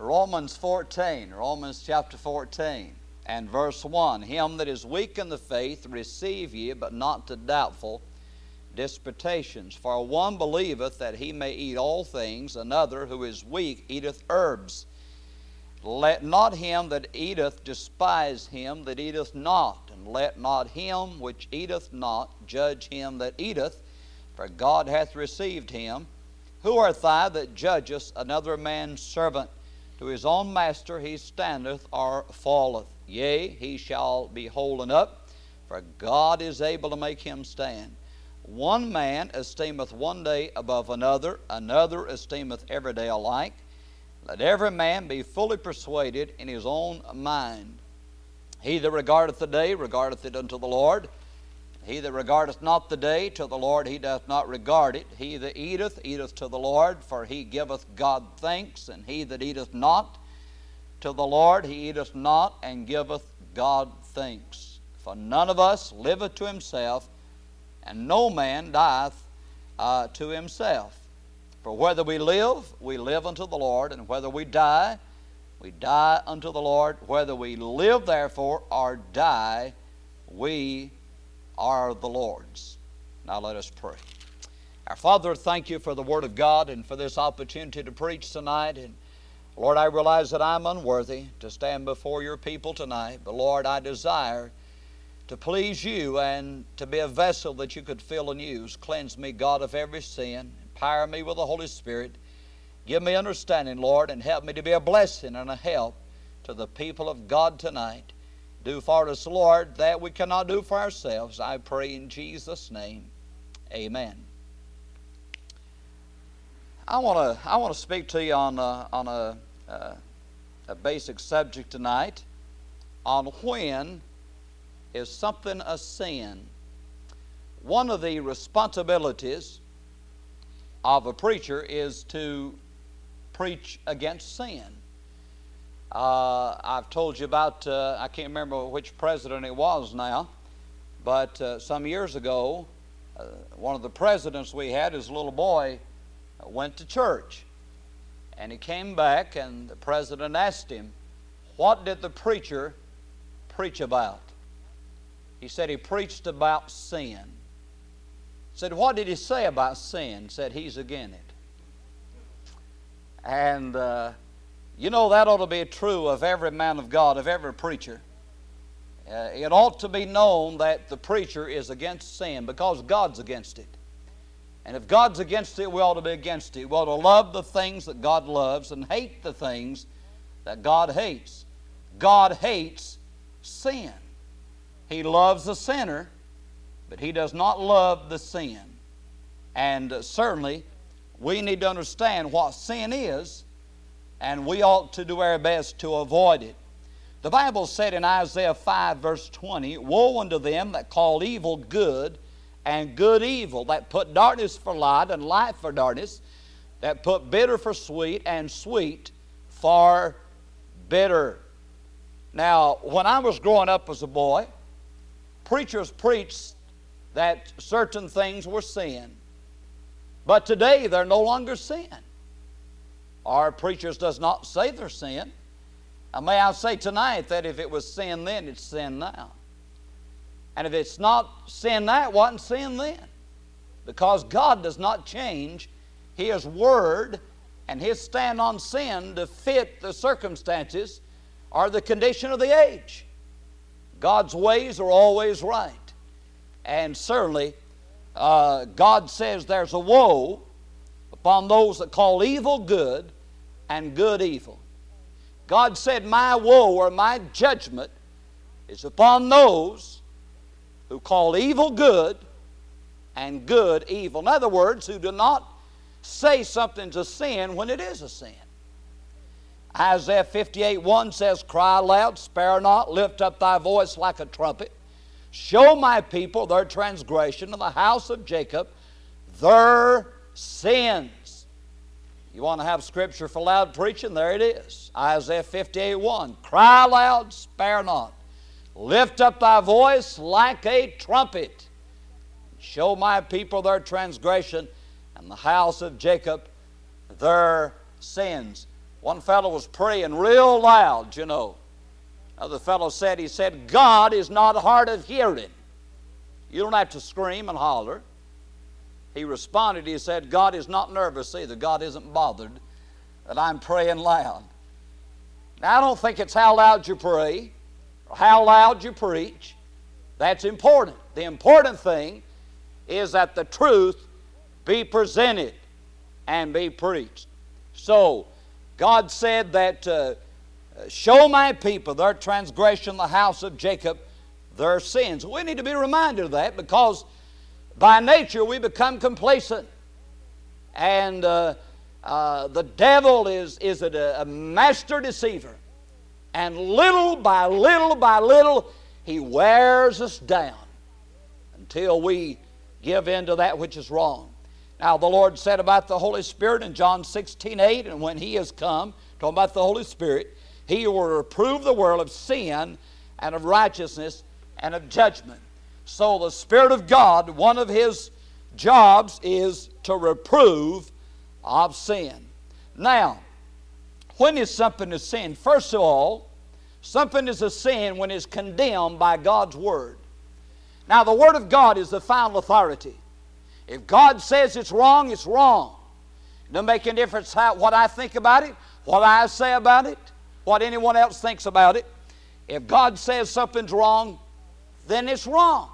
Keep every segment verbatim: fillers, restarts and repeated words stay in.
Romans fourteen, Romans chapter fourteen and verse one. Him that is weak in the faith receive ye, but not to doubtful disputations. For one believeth that he may eat all things, another who is weak eateth herbs. Let not him that eateth despise him that eateth not, and let not him which eateth not judge him that eateth, for God hath received him. Who art thou that judgest another man's servant? To his own master he standeth or falleth. Yea, he shall be holden up, for God is able to make him stand. One man esteemeth one day above another, another esteemeth every day alike. Let every man be fully persuaded in his own mind. He that regardeth the day regardeth it unto the Lord. He that regardeth not the day to the Lord, he doth not regard it. He that eateth, eateth to the Lord, for he giveth God thanks. And he that eateth not to the Lord, he eateth not, and giveth God thanks. For none of us liveth to himself, and no man dieth uh, to himself. For whether we live, we live unto the Lord, and whether we die, we die unto the Lord. Whether we live, therefore, or die, we are the Lord's. Now let us pray. Our Father, thank you for the Word of God and for this opportunity to preach tonight. And Lord, I realize that I'm unworthy to stand before your people tonight, but Lord, I desire to please you and to be a vessel that you could fill and use. Cleanse me, God, of every sin. Empower me with the Holy Spirit. Give me understanding, Lord, and help me to be a blessing and a help to the people of God tonight. Do for us, Lord, that we cannot do for ourselves. I pray in Jesus' name. Amen. I want to I want to speak to you on a, on a, uh, a basic subject tonight, on when is something a sin. One of the responsibilities of a preacher is to preach against sin. Uh, I've told you about, uh, I can't remember which president it was now, but uh, some years ago, uh, one of the presidents we had, his little boy, uh, went to church. And he came back, and the president asked him, what did the preacher preach about? He said he preached about sin. Said, what did he say about sin? Said, he's against it. And... Uh, You know, that ought to be true of every man of God, of every preacher. Uh, it ought to be known that the preacher is against sin because God's against it. And if God's against it, we ought to be against it. We ought to love the things that God loves and hate the things that God hates. God hates sin. He loves the sinner, but he does not love the sin. And uh, certainly, we need to understand what sin is, and we ought to do our best to avoid it. The Bible said in Isaiah five, verse twenty, woe unto them that call evil good and good evil, that put darkness for light and light for darkness, that put bitter for sweet and sweet for bitter. Now, when I was growing up as a boy, preachers preached that certain things were sin. But today, they're no longer sin. Our preachers does not say they're sin. And may I say tonight that if it was sin then, it's sin now. And if it's not sin now, it wasn't sin then. Because God does not change His Word and His stand on sin to fit the circumstances or the condition of the age. God's ways are always right. And certainly, uh, God says there's a woe upon those that call evil good and good evil. God said, my woe or my judgment is upon those who call evil good and good evil. In other words, who do not say something's a sin when it is a sin. Isaiah fifty-eight one says, cry aloud, spare not, lift up thy voice like a trumpet. Show my people their transgression and the house of Jacob their sins. You want to have scripture for loud preaching? There it is. Isaiah fifty-eight one. Cry aloud, spare not. Lift up thy voice like a trumpet. Show my people their transgression and the house of Jacob their sins. One fellow was praying real loud, you know. Another fellow said, he said, God is not hard of hearing. You don't have to scream and holler. He responded, he said, God is not nervous either. God isn't bothered that I'm praying loud. Now, I don't think it's how loud you pray or how loud you preach. That's important. The important thing is that the truth be presented and be preached. So, God said that, uh, show my people their transgression, the house of Jacob, their sins. We need to be reminded of that, because by nature we become complacent. And uh, uh, the devil is, is a, a master deceiver. And little by little by little, he wears us down until we give in to that which is wrong. Now the Lord said about the Holy Spirit in John sixteen eight, and when He has come, talking about the Holy Spirit, He will reprove the world of sin and of righteousness and of judgment. So the Spirit of God, one of His jobs is to reprove of sin. Now, when is something a sin? First of all, something is a sin when it's condemned by God's Word. Now the Word of God is the final authority. If God says it's wrong, it's wrong. It doesn't make any difference how, what I think about it, what I say about it, what anyone else thinks about it. If God says something's wrong, then it's wrong.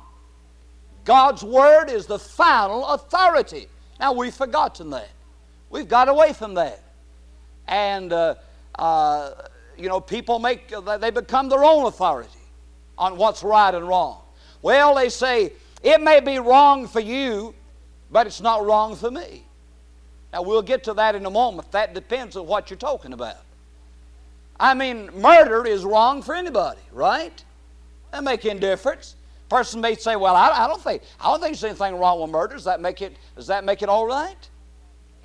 God's Word is the final authority. Now, we've forgotten that. We've got away from that. And, uh, uh, you know, people make, they become their own authority on what's right and wrong. Well, they say, it may be wrong for you, but it's not wrong for me. Now, we'll get to that in a moment. That depends on what you're talking about. I mean, murder is wrong for anybody, right? That make any difference. A person may say, well, I, I don't think I don't think there's anything wrong with murder. Does that make it, does that make it all right?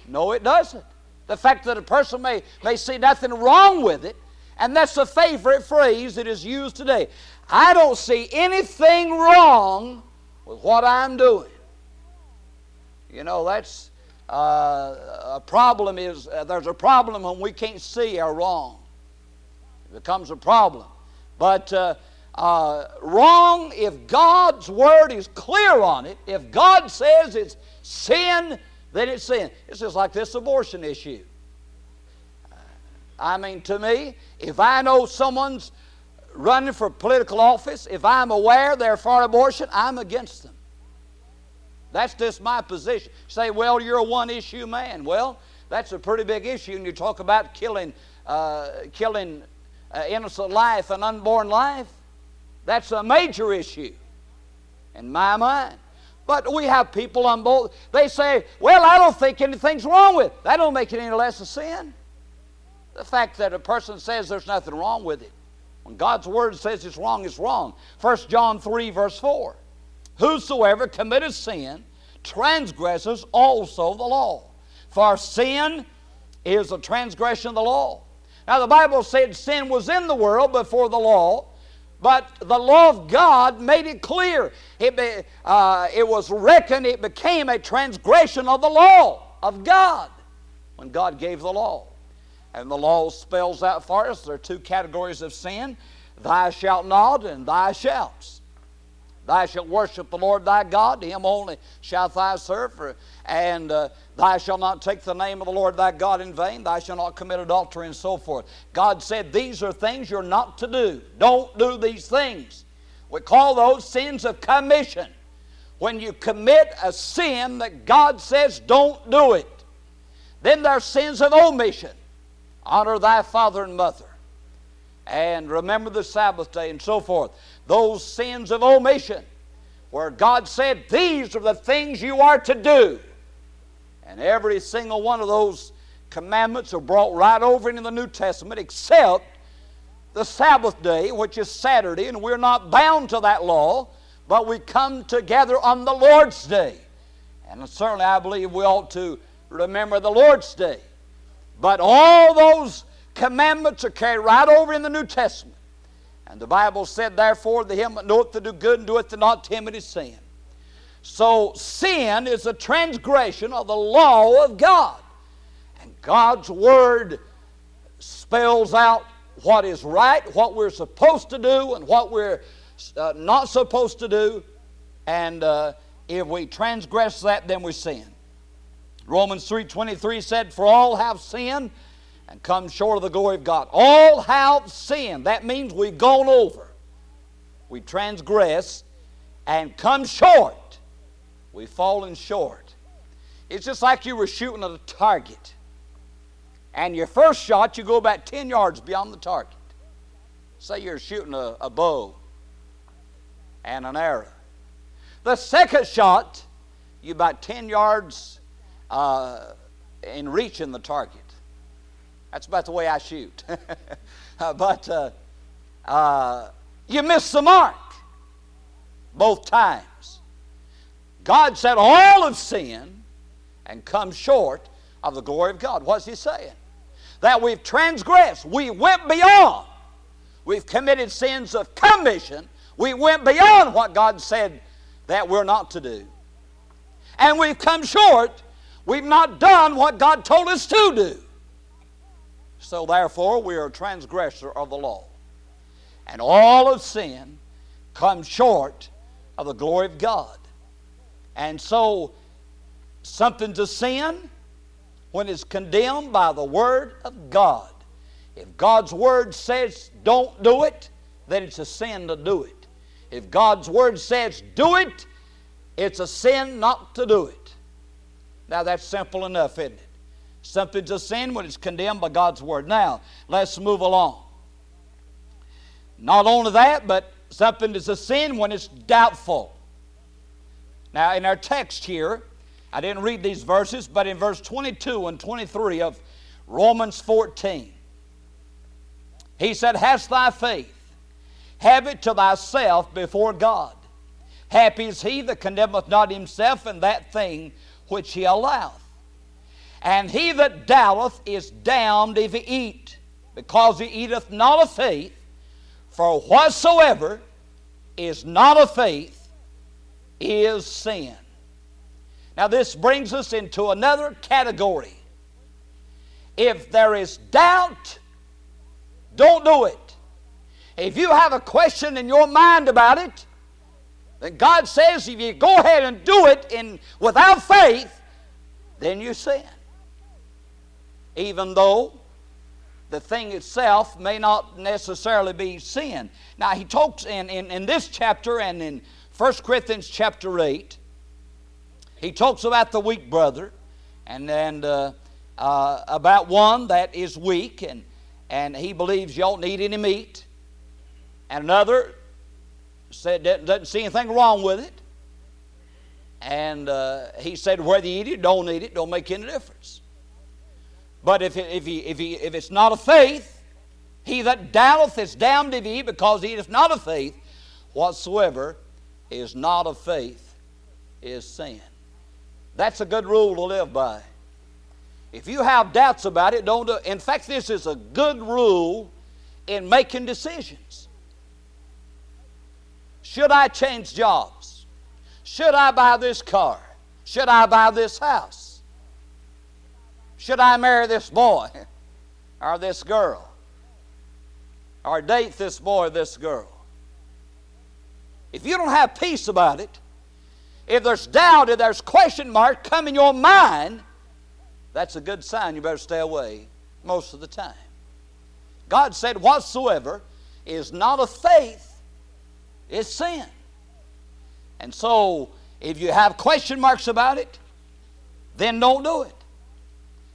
No, it doesn't. The fact that a person may, may see nothing wrong with it, and that's a favorite phrase that is used today. I don't see anything wrong with what I'm doing. You know, that's uh, a problem is, uh, there's a problem when we can't see our wrong. It becomes a problem. But uh, uh, wrong, if God's Word is clear on it, if God says it's sin, then it's sin. It's just like this abortion issue. I mean, to me, if I know someone's running for political office, if I'm aware they're for abortion, I'm against them. That's just my position. You say, well, you're a one-issue man. Well, that's a pretty big issue, and you talk about killing uh, killing uh, innocent life and unborn life. That's a major issue in my mind. But we have people on both. They say, well, I don't think anything's wrong with it. That don't make it any less a sin. The fact that a person says there's nothing wrong with it. When God's Word says it's wrong, it's wrong. First John three, verse four. Whosoever committeth sin transgresses also the law. For sin is a transgression of the law. Now the Bible said sin was in the world before the law, but the law of God made it clear. It, be, uh, it was reckoned, it became a transgression of the law of God when God gave the law. And the law spells out for us, there are two categories of sin, thou shalt not and thou shalt. Thou shalt worship the Lord thy God, Him only shalt thou serve. For, and uh, thou shalt not take the name of the Lord thy God in vain. Thou shalt not commit adultery, and so forth. God said these are things you're not to do. Don't do these things. We call those sins of commission. When you commit a sin that God says don't do it. Then there are sins of omission. Honor thy father and mother. And remember the Sabbath day and so forth. Those sins of omission where God said these are the things you are to do. And every single one of those commandments are brought right over into the New Testament except the Sabbath day, which is Saturday, and we're not bound to that law, but we come together on the Lord's day. And certainly I believe we ought to remember the Lord's day. But all those commandments are carried right over in the New Testament. And the Bible said, therefore, to him that knoweth to do good and doeth not, to him it is sin. So sin is a transgression of the law of God. And God's Word spells out what is right, what we're supposed to do, and what we're uh, not supposed to do. And uh, if we transgress that, then we sin. Romans three twenty-three said, "For all have sinned and come short of the glory of God." All have sinned. That means we've gone over. We transgress and come short. We've fallen short. It's just like you were shooting at a target. And your first shot, you go about ten yards beyond the target. Say you're shooting a, a bow and an arrow. The second shot, you're about ten yards uh, in reaching the target. That's about the way I shoot. But uh, uh, you missed the mark both times. God said all have sinned and come short of the glory of God. What's he saying? That we've transgressed. We went beyond. We've committed sins of commission. We went beyond what God said that we're not to do. And we've come short. We've not done what God told us to do. So therefore, we are a transgressor of the law. And all of sin comes short of the glory of God. And so, something to sin when it's condemned by the Word of God. If God's Word says don't do it, then it's a sin to do it. If God's Word says do it, it's a sin not to do it. Now that's simple enough, isn't it? Something's a sin when it's condemned by God's Word. Now, let's move along. Not only that, but something is a sin when it's doubtful. Now, in our text here, I didn't read these verses, but in verse twenty-two and twenty-three of Romans fourteen, he said, "Hast thy faith, have it to thyself before God. Happy is he that condemneth not himself in that thing which he alloweth. And he that doubteth is damned if he eat, because he eateth not of faith, for whatsoever is not of faith is sin." Now this brings us into another category. If there is doubt, don't do it. If you have a question in your mind about it, then God says if you go ahead and do it in without faith, then you sin. Even though the thing itself may not necessarily be sin. Now he talks in, in, in this chapter and in First Corinthians chapter eight, he talks about the weak brother and, and uh, uh, about one that is weak and, and he believes you don't need any meat. And another said doesn't see anything wrong with it. And uh, he said whether you eat it or don't eat it, don't make any difference. But if, if, he, if, he, if it's not of faith, he that doubteth is damned if he eat, because he is not of faith whatsoever is not of faith is sin. That's a good rule to live by. If you have doubts about it, don't do it. In fact, this is a good rule in making decisions. Should I change jobs? Should I buy this car? Should I buy this house? Should I marry this boy or this girl? Or date this boy or this girl? If you don't have peace about it, if there's doubt, if there's question mark come in your mind, that's a good sign you better stay away most of the time. God said whatsoever is not of faith is sin. And so if you have question marks about it, then don't do it.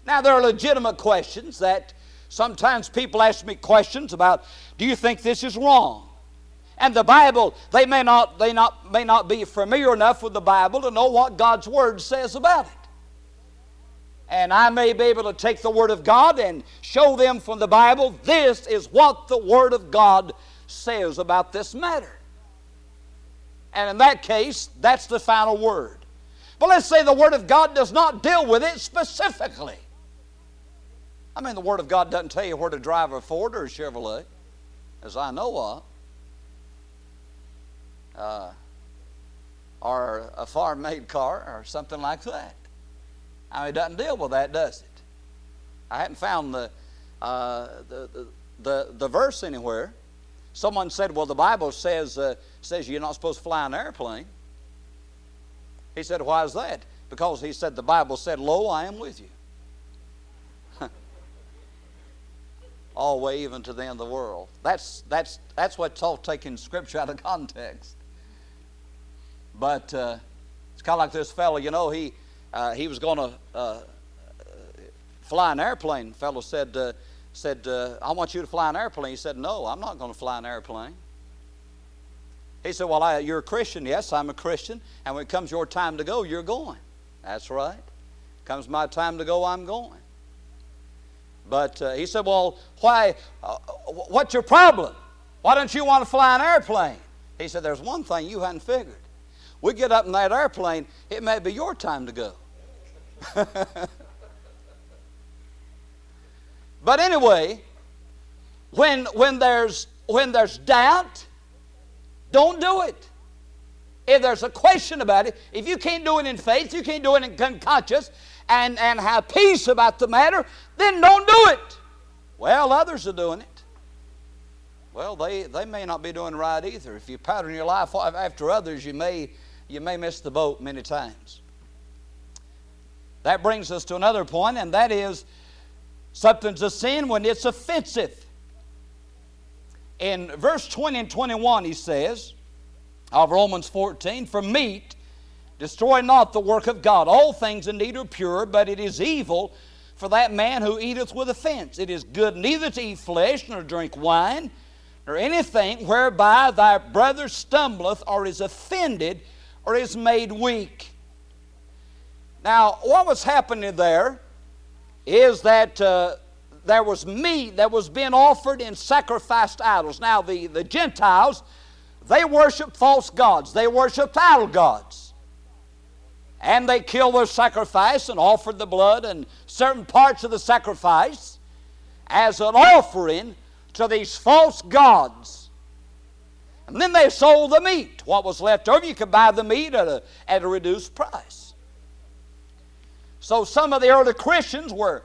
Now there are legitimate questions that sometimes people ask me questions about, do you think this is wrong? And the Bible, they may not, they not, may not be familiar enough with the Bible to know what God's Word says about it. And I may be able to take the Word of God and show them from the Bible, this is what the Word of God says about this matter. And in that case, that's the final word. But let's say the Word of God does not deal with it specifically. I mean, the Word of God doesn't tell you where to drive a Ford or a Chevrolet, as I know of. Uh, or a farm-made car or something like that. I mean, it doesn't deal with that, does it? I haven't found the uh, the, the, the, the verse anywhere. Someone said, well, the Bible says, uh, says you're not supposed to fly an airplane. He said, why is that? Because he said, the Bible said, lo, I am with you. All the way even to the end of the world. That's, that's, that's what's all taking Scripture out of context. But uh, it's kind of like this fellow, you know, he uh, he was going to uh, fly an airplane. The fellow said, uh, said uh, I want you to fly an airplane. He said, no, I'm not going to fly an airplane. He said, well, I, you're a Christian. Yes, I'm a Christian. And when it comes your time to go, you're going. That's right. Comes my time to go, I'm going. But uh, he said, well, why? Uh, what's your problem? Why don't you want to fly an airplane? He said, there's one thing you hadn't figured. We get up in that airplane, it may be your time to go. But anyway, when, when, there's, when there's doubt, don't do it. If there's a question about it, if you can't do it in faith, you can't do it in conscience, and, and have peace about the matter, then don't do it. Well, others are doing it. Well, they, they may not be doing right either. If you pattern your life after others, you may, you may miss the boat many times. That brings us to another point, and that is something's a sin when it's offensive. In verse twenty and twenty-one, he says, of Romans fourteen, for meat, destroy not the work of God. All things indeed are pure, but it is evil for that man who eateth with offense. It is good neither to eat flesh nor drink wine, or anything whereby thy brother stumbleth, or is offended, or is made weak. Now, what was happening there is that uh, there was meat that was being offered and sacrificed to idols. Now, the, the Gentiles, they worshiped false gods. They worshiped idol gods. And they killed their sacrifice and offered the blood and certain parts of the sacrifice as an offering to these false gods. And then they sold the meat. What was left over, you could buy the meat at a, at a reduced price. So some of the early Christians were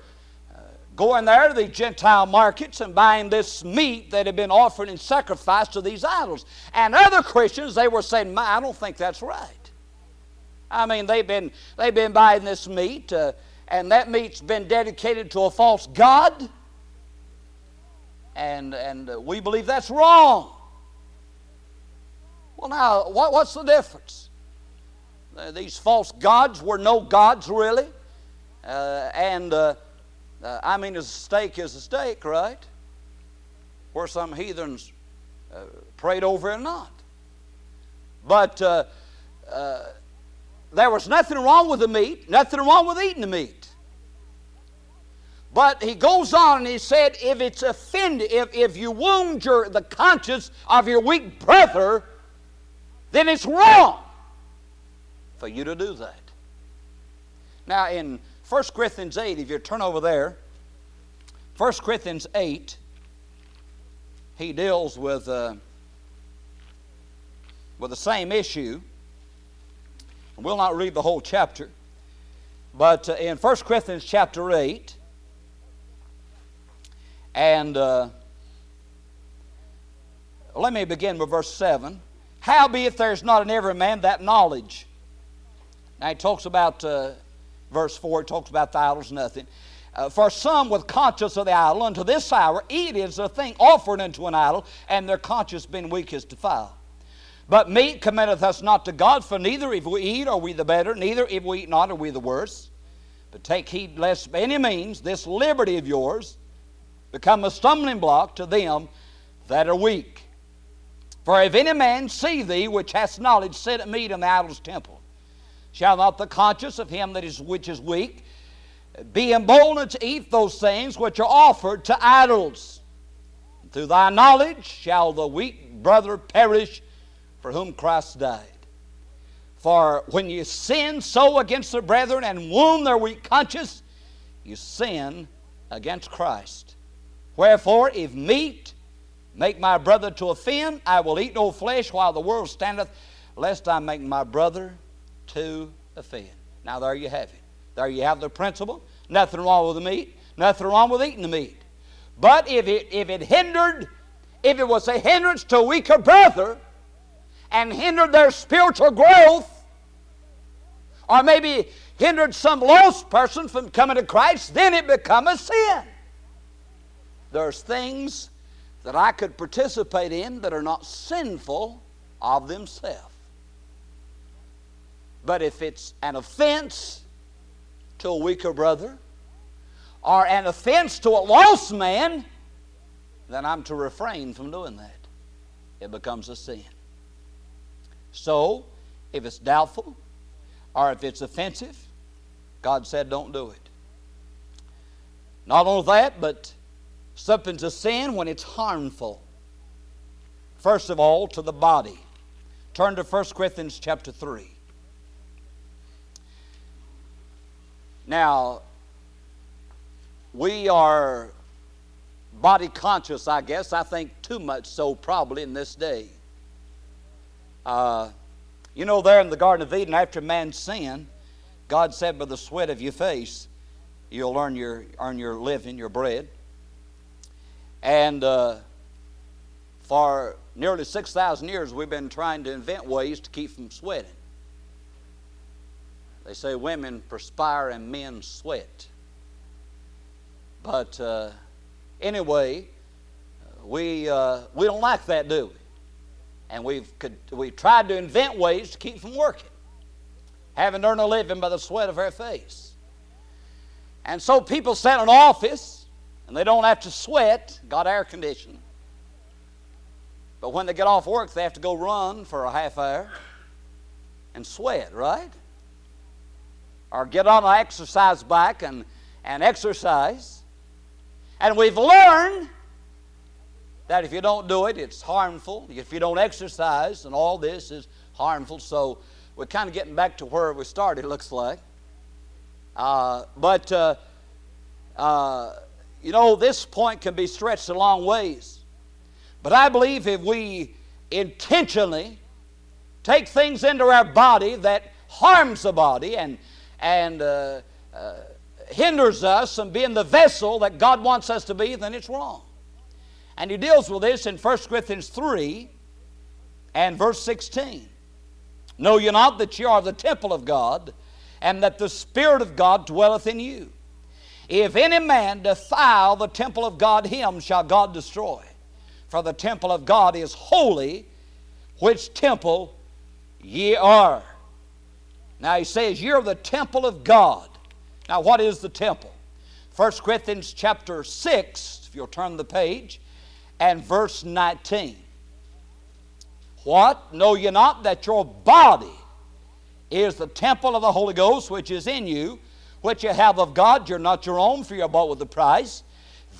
uh, going there to the Gentile markets and buying this meat that had been offered in sacrifice to these idols. And other Christians, they were saying, I don't think that's right. I mean, they've been, they've been buying this meat, uh, and that meat's been dedicated to a false god. And and we believe that's wrong. Well, now, what, what's the difference? These false gods were no gods, really. Uh, and, uh, uh, I mean, a steak is a steak, right? Where some heathens uh, prayed over or not. But uh, uh, there was nothing wrong with the meat, nothing wrong with eating the meat. But he goes on and he said, if it's offended, if, if you wound your, the conscience of your weak brother, then it's wrong for you to do that. Now in First Corinthians eight, if you turn over there, First Corinthians eight, he deals with, uh, with the same issue. We'll not read the whole chapter. But uh, in First Corinthians chapter eight, and uh, let me begin with verse seven. Howbeit there is not in every man that knowledge. Now he talks about, uh, verse four, he talks about the idols, nothing. Uh, For some with conscience of the idol, unto this hour, eat is a thing offered unto an idol, and their conscience being weak is defiled. But meat commendeth us not to God, for neither if we eat are we the better, neither if we eat not are we the worse. But take heed lest by any means this liberty of yours become a stumbling block to them that are weak. For if any man see thee which hath knowledge sit at meat in the idol's temple, shall not the conscience of him that is which is weak be emboldened to eat those things which are offered to idols? And through thy knowledge shall the weak brother perish for whom Christ died. For when you sin so against the brethren and wound their weak conscience, you sin against Christ. Wherefore, if meat make my brother to offend, I will eat no flesh while the world standeth, lest I make my brother to offend. Now there you have it. There you have the principle. Nothing wrong with the meat. Nothing wrong with eating the meat. But if it, if it hindered, if it was a hindrance to a weaker brother and hindered their spiritual growth, or maybe hindered some lost person from coming to Christ, then it become a sin. There's things that I could participate in that are not sinful of themselves. But if it's an offense to a weaker brother or an offense to a lost man, then I'm to refrain from doing that. It becomes a sin. So, if it's doubtful or if it's offensive, God said don't do it. Not only that, but something's a sin when it's harmful. First of all, to the body. Turn to First Corinthians chapter three. Now, we are body conscious, I guess. I think too much so probably in this day. Uh, you know, there in the Garden of Eden, after man's sin, God said, by the sweat of your face, you'll earn your, earn your living, your bread. And uh, for nearly six thousand years, we've been trying to invent ways to keep from sweating. They say women perspire and men sweat. But uh, anyway, we uh, we don't like that, do we? And we've could, we've tried to invent ways to keep from working, having to earn a living by the sweat of her face. And so people sit in office and they don't have to sweat, got air conditioning. But when they get off work, they have to go run for a half hour and sweat, right? Or get on an exercise bike and, and exercise. And we've learned that if you don't do it, it's harmful. If you don't exercise, and all this is harmful. So we're kind of getting back to where we started, it looks like. Uh, but, uh, uh, you know, this point can be stretched a long ways. But I believe if we intentionally take things into our body that harms the body and and uh, uh, hinders us from being the vessel that God wants us to be, then it's wrong. And he deals with this in First Corinthians three and verse sixteen. Know ye not that ye are the temple of God, and that the Spirit of God dwelleth in you? If any man defile the temple of God, him shall God destroy. For the temple of God is holy, which temple ye are. Now he says, you're the temple of God. Now what is the temple? First Corinthians chapter six, if you'll turn the page, and verse nineteen. What? Know ye not that your body is the temple of the Holy Ghost, which is in you, which you have of God? You're not your own, for you are bought with a price.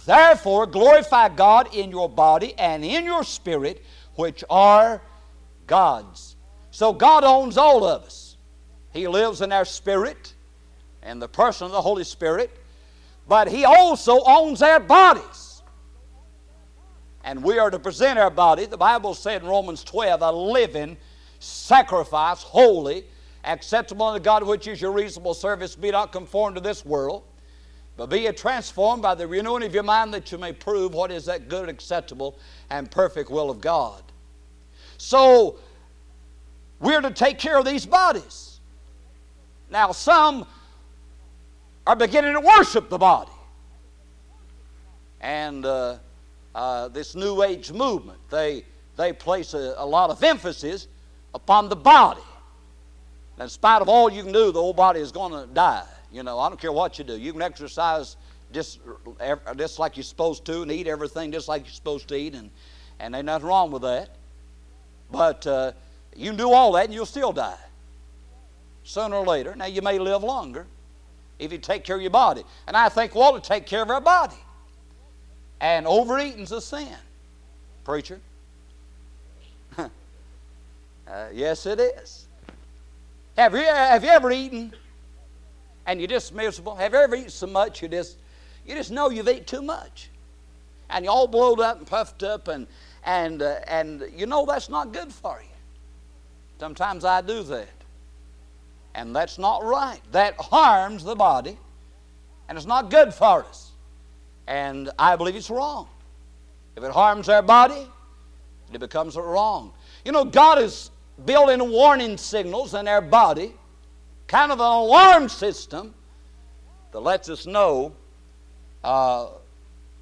Therefore glorify God in your body and in your spirit, which are God's. So God owns all of us. He lives in our spirit and the person of the Holy Spirit, but He also owns our bodies. And we are to present our body, the Bible said in Romans twelve, a living sacrifice, holy, acceptable unto God, which is your reasonable service. Be not conformed to this world, but be ye transformed by the renewing of your mind, that you may prove what is that good, acceptable, and perfect will of God. So, we're to take care of these bodies. Now, some are beginning to worship the body. And uh, uh, this New Age movement, they, they place a, a lot of emphasis upon the body. And in spite of all you can do, the old body is going to die. You know, I don't care what you do. You can exercise just, just like you're supposed to and eat everything just like you're supposed to eat, and, and ain't nothing wrong with that. But uh, you can do all that and you'll still die. Sooner or later. Now, you may live longer if you take care of your body. And I think we ought to take care of our body. And overeating's a sin. Preacher? uh, yes, it is. Have you, have you ever eaten and you're just miserable? Have you ever eaten so much you just, you just know you've eaten too much? And you're all blowed up and puffed up and, and, uh, and you know that's not good for you. Sometimes I do that. And that's not right. That harms the body, and it's not good for us. And I believe it's wrong. If it harms our body, it becomes wrong. You know, God is building warning signals in our body, kind of an alarm system that lets us know, uh,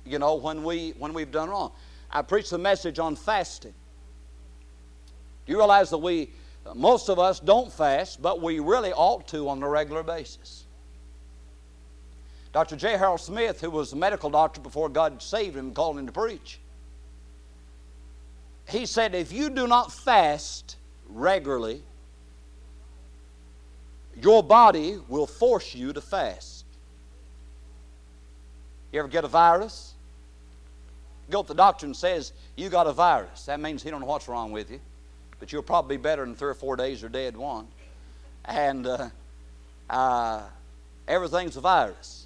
you know, when, we, when we've done wrong. I preached a message on fasting. Do you realize that we, most of us don't fast, but we really ought to on a regular basis? Doctor J. Harold Smith, who was a medical doctor before God saved him and called him to preach, he said, if you do not fast regularly, your body will force you to fast. You ever get a virus? Go to the doctor and says, you got a virus. That means he don't know what's wrong with you, but you'll probably be better in three or four days or dead one. And uh, uh, everything's a virus.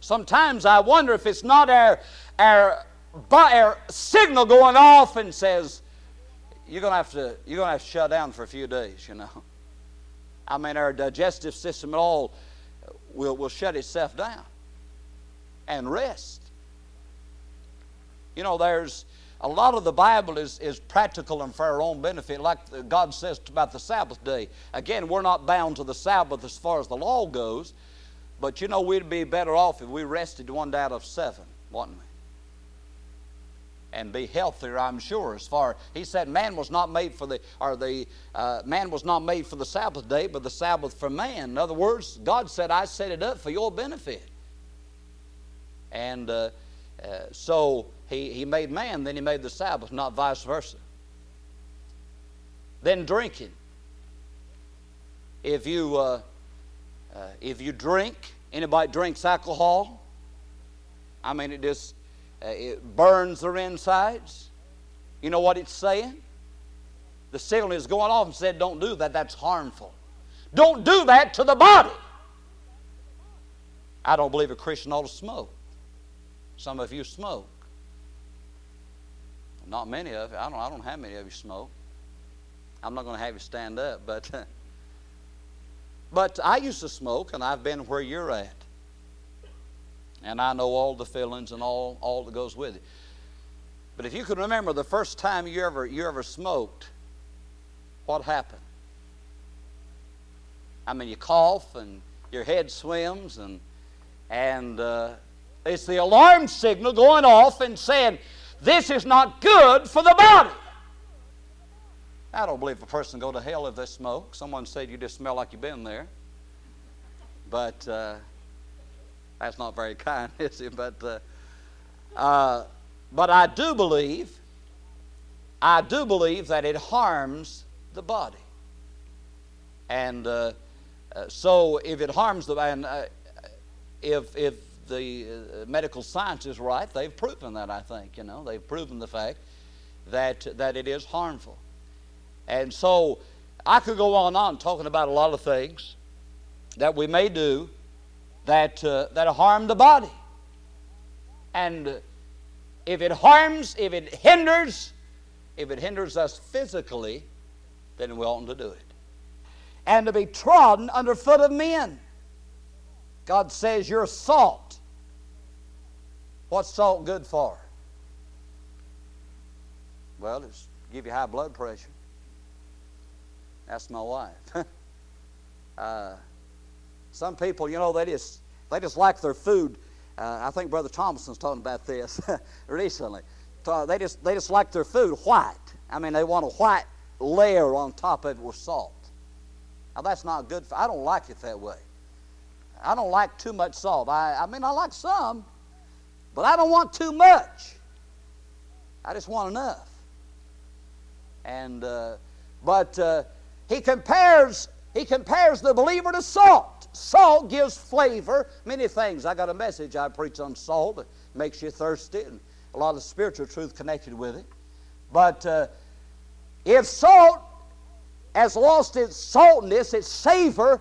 Sometimes I wonder if it's not our, our, our signal going off and says, you're going to have to, you're going to have to shut down for a few days, you know. I mean, our digestive system at all will, will shut itself down and rest. You know, there's a lot of the Bible is, is practical and for our own benefit, like God says about the Sabbath day. Again, we're not bound to the Sabbath as far as the law goes, but you know, we'd be better off if we rested one day out of seven, wouldn't we? And be healthier, I'm sure. As far he said, man was not made for the or the uh, man was not made for the Sabbath day, but the Sabbath for man. In other words, God said, I set it up for your benefit. And uh, uh, so he he made man, then he made the Sabbath, not vice versa. Then drinking. If you uh, uh, if you drink, anybody drinks alcohol. I mean, it just. Uh, it burns their insides. You know what it's saying? The signal is going off and said, don't do that. That's harmful. Don't do that to the body. I don't believe a Christian ought to smoke. Some of you smoke. Not many of you. I don't, I don't have many of you smoke. I'm not going to have you stand up. But, but I used to smoke, and I've been where you're at. And I know all the feelings and all, all that goes with it. But if you can remember the first time you ever you ever smoked, what happened? I mean, you cough and your head swims and and uh, it's the alarm signal going off and saying, this is not good for the body. I don't believe a person go to hell if they smoke. Someone said you just smell like you've been there. But... Uh, That's not very kind, is it? But, uh, uh, but I do believe, I do believe that it harms the body. And uh, uh, so, if it harms the and uh, if if the uh, medical science is right, they've proven that. I think you know they've proven the fact that that it is harmful. And so, I could go on and on talking about a lot of things that we may do. That, uh, that harm the body. And uh, if it harms, if it hinders, if it hinders us physically, then we oughtn't to do it. And to be trodden underfoot of men. God says you're salt. What's salt good for? Well, it's give you high blood pressure. That's my wife. uh, Some people, you know, they just, they just like their food. Uh, I think Brother Thompson's talking about this recently. So they just, they just like their food white. I mean, they want a white layer on top of it with salt. Now, that's not good. For, I don't like it that way. I don't like too much salt. I, I mean, I like some, but I don't want too much. I just want enough. And, uh, but uh, he compares, he compares the believer to salt. Salt gives flavor, many things. I got a message I preach on salt. It makes you thirsty and a lot of spiritual truth connected with it. But uh, if salt has lost its saltiness, its savor,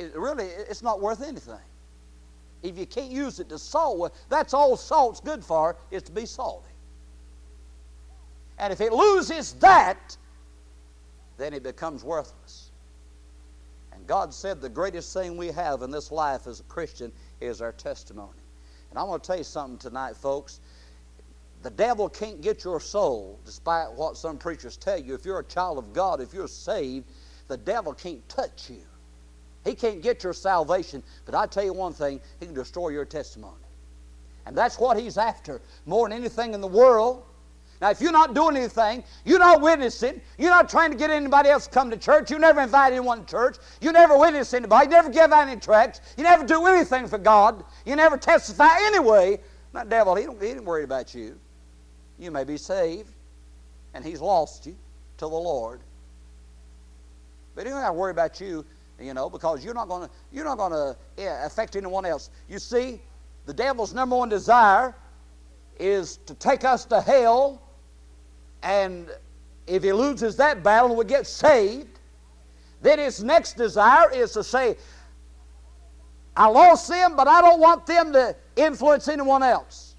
it really, it's not worth anything. If you can't use it to salt, well, that's all salt's good for, is to be salty. And if it loses that, then it becomes worthless. God said the greatest thing we have in this life as a Christian is our testimony. And I'm going to tell you something tonight, folks. The devil can't get your soul, despite what some preachers tell you. If you're a child of God, if you're saved, the devil can't touch you. He can't get your salvation. But I tell you one thing, he can destroy your testimony. And that's what he's after more than anything in the world. Now, if you're not doing anything, you're not witnessing, you're not trying to get anybody else to come to church, you never invite anyone to church, you never witness anybody, you never give out any tracts, you never do anything for God, you never testify anyway, that devil, he don't, he ain't worried about you. You may be saved, and he's lost you to the Lord. But he don't have to worry about you, you know, because you're not going to you're not going to yeah, affect anyone else. You see, the devil's number one desire is to take us to hell. And if he loses that battle, we get saved. Then his next desire is to say, I lost them, but I don't want them to influence anyone else.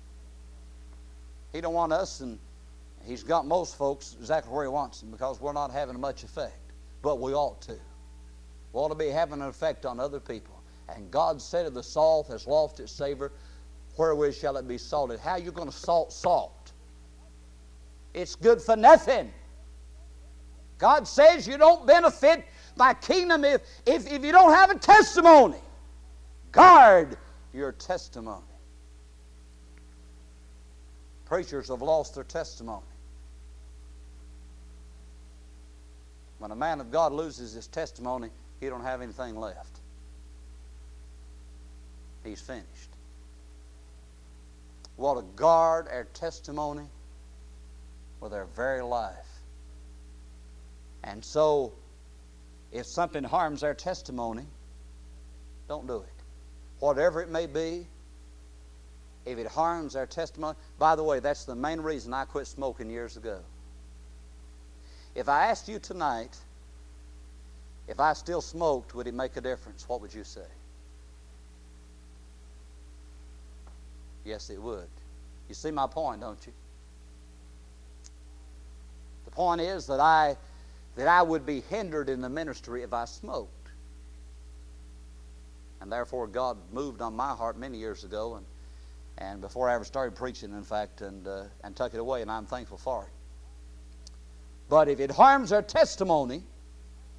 He don't want us, and he's got most folks exactly where he wants them because we're not having much effect. But we ought to. We ought to be having an effect on other people. And God said of the salt has lost its savor, wherewith shall it be salted? How are you going to salt salt? It's good for nothing. God says you don't benefit by kingdom if, if, if you don't have a testimony. Guard your testimony. Preachers have lost their testimony. When a man of God loses his testimony, he don't have anything left. He's finished. We ought to guard our testimony with our very life. And so, if something harms our testimony, don't do it. Whatever it may be, if it harms our testimony... By the way, that's the main reason I quit smoking years ago. If I asked you tonight, if I still smoked, would it make a difference? What would you say? Yes, it would. You see my point, don't you? The point is that I that I would be hindered in the ministry if I smoked. And therefore God moved on my heart many years ago and and before I ever started preaching, in fact, and uh, and took it away, and I'm thankful for it. But if it harms our testimony,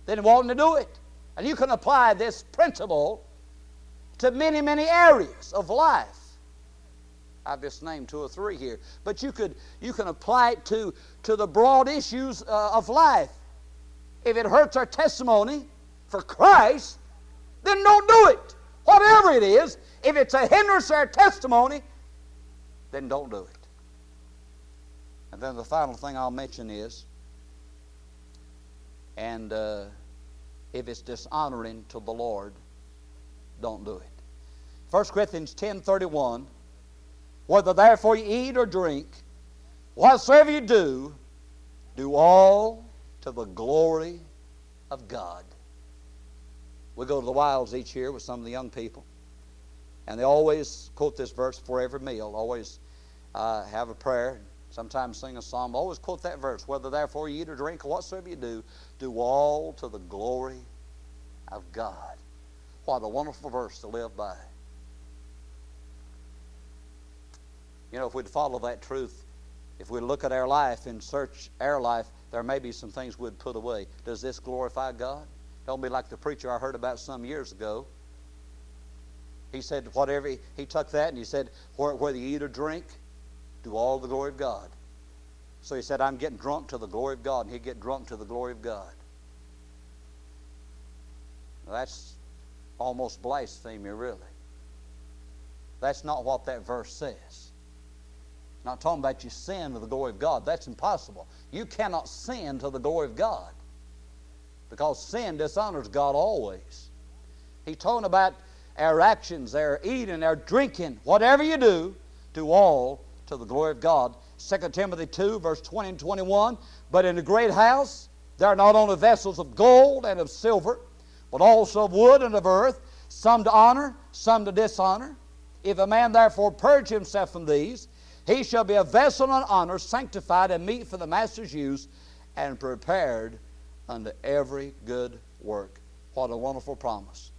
then it oughtn't to do it. And you can apply this principle to many, many areas of life. I've just named two or three here. But you could you can apply it to, to the broad issues uh, of life. If it hurts our testimony for Christ, then don't do it. Whatever it is, if it's a hindrance to our testimony, then don't do it. And then the final thing I'll mention is, and uh, if it's dishonoring to the Lord, don't do it. First Corinthians ten thirty-one, whether therefore you eat or drink, whatsoever you do, do all to the glory of God. We go to the wilds each year with some of the young people, and they always quote this verse before every meal, always uh, have a prayer, sometimes sing a psalm, always quote that verse, whether therefore you eat or drink, whatsoever you do, do all to the glory of God. What a wonderful verse to live by. You know, if we'd follow that truth, if we look at our life and search our life, there may be some things we'd put away. Does this glorify God? Don't be like the preacher I heard about some years ago. He said, whatever, he, he took that and he said, whether you eat or drink, do all to the glory of God. So he said, I'm getting drunk to the glory of God, and he'd get drunk to the glory of God. Now, that's almost blasphemy, really. That's not what that verse says. Not talking about you sin to the glory of God. That's impossible. You cannot sin to the glory of God because sin dishonors God always. He's talking about our actions, our eating, our drinking. Whatever you do, do all to the glory of God. Second Timothy two, verse twenty and twenty-one, but in the great house there are not only vessels of gold and of silver, but also of wood and of earth, some to honor, some to dishonor. If a man therefore purge himself from these, he shall be a vessel of honor, sanctified and meet for the master's use, and prepared unto every good work. What a wonderful promise.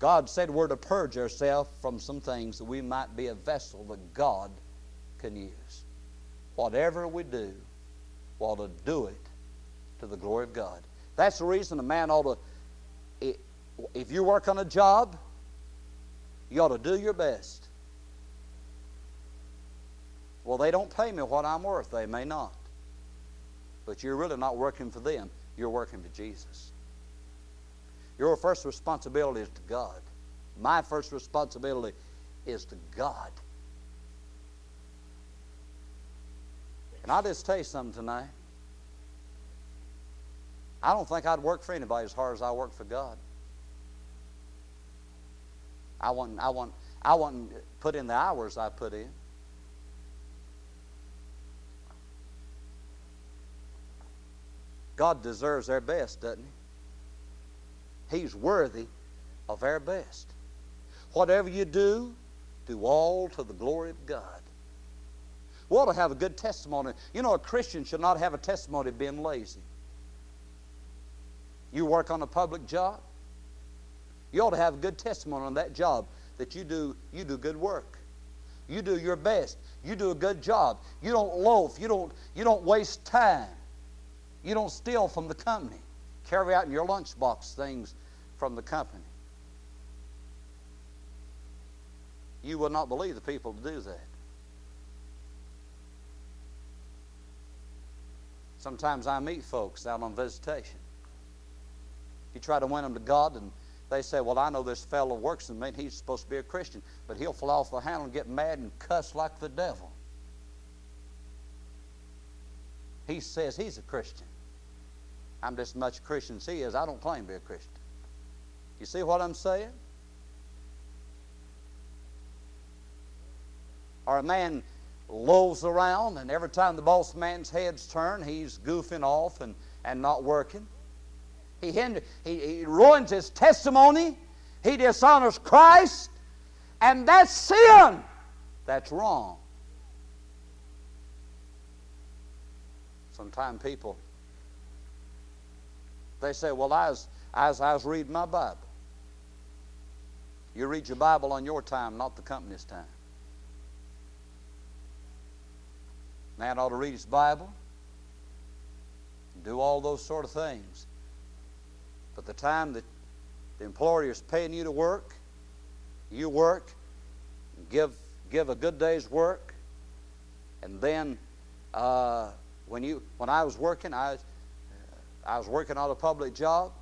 God said we're to purge ourselves from some things that we might be a vessel that God can use. Whatever we do, we ought to do it to the glory of God. That's the reason a man ought to, if you work on a job, you ought to do your best. Well, they don't pay me what I'm worth. They may not. But you're really not working for them. You're working for Jesus. Your first responsibility is to God. My first responsibility is to God. And I'll just tell you something tonight. I don't think I'd work for anybody as hard as I work for God. I wouldn't, I wouldn't, I wouldn't put in the hours I put in. God deserves our best, doesn't He? He's worthy of our best. Whatever you do, do all to the glory of God. We ought to have a good testimony. You know, a Christian should not have a testimony of being lazy. You work on a public job, you ought to have a good testimony on that job that you do, you do good work. You do your best. You do a good job. You don't loaf. You don't, you don't waste time. You don't steal from the company. Carry out in your lunchbox things from the company. You will not believe the people to do that. Sometimes I meet folks out on visitation. You try to win them to God, and they say, well, I know this fellow works in me, and he's supposed to be a Christian, but he'll fall off the handle and get mad and cuss like the devil. He says he's a Christian. I'm just as much a Christian as he is. I don't claim to be a Christian. You see what I'm saying? Or a man loafs around, and every time the boss man's head's turned, he's goofing off and, and not working. He, hinder, he, he ruins his testimony. He dishonors Christ. And that's sin. That's wrong. Sometimes people, they say, well, I was, I was, I was reading my Bible. You read your Bible on your time, not the company's time. Man ought to read his Bible, do all those sort of things. But the time that the employer is paying you to work, you work, give give a good day's work, and then uh, when you when I was working, I I was working on a public job,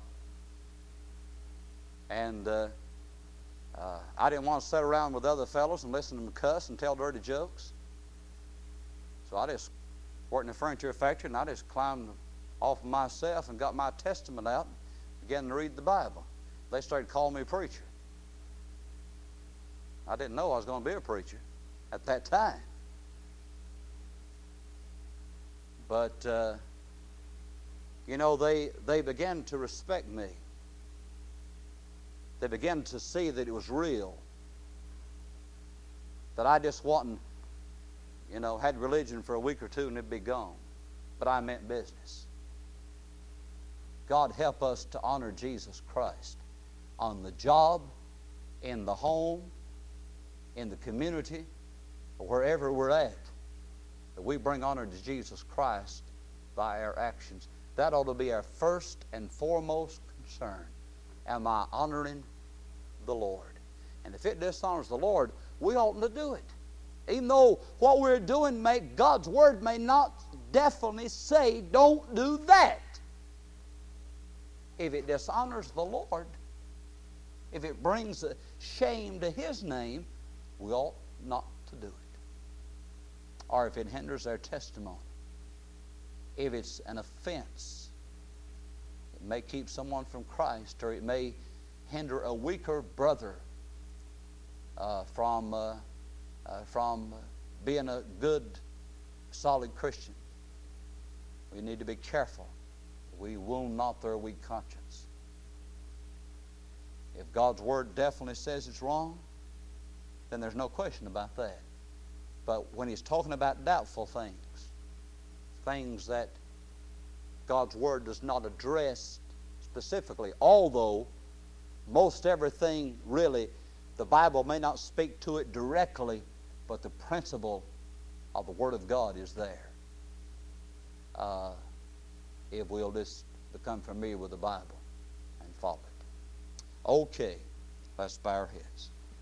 and uh, uh, I didn't want to sit around with other fellows and listen to them cuss and tell dirty jokes. So I just worked in a furniture factory, and I just climbed off myself and got my testament out. Began to read the Bible. They started calling me a preacher. I didn't know I was going to be a preacher at that time. But, uh, you know, they, they began to respect me. They began to see that it was real. That I just wasn't, you know, had religion for a week or two and it'd be gone. But I meant business. God, help us to honor Jesus Christ on the job, in the home, in the community, or wherever we're at, that we bring honor to Jesus Christ by our actions. That ought to be our first and foremost concern. Am I honoring the Lord? And if it dishonors the Lord, we oughtn't to do it. Even though what we're doing, may, God's Word may not definitely say, don't do that. If it dishonors the Lord, if it brings shame to His name, we ought not to do it. Or if it hinders our testimony, if it's an offense, it may keep someone from Christ, or it may hinder a weaker brother uh, from, uh, uh, from being a good, solid Christian. We need to be careful. We wound not their weak conscience. If God's Word definitely says it's wrong, then there's no question about that. But when He's talking about doubtful things, things that God's Word does not address specifically, although Most everything, really, the Bible may not speak to it directly, but the principle of the Word of God is there. Uh, if we'll just become familiar with the Bible and follow it. Okay, let's bow our heads.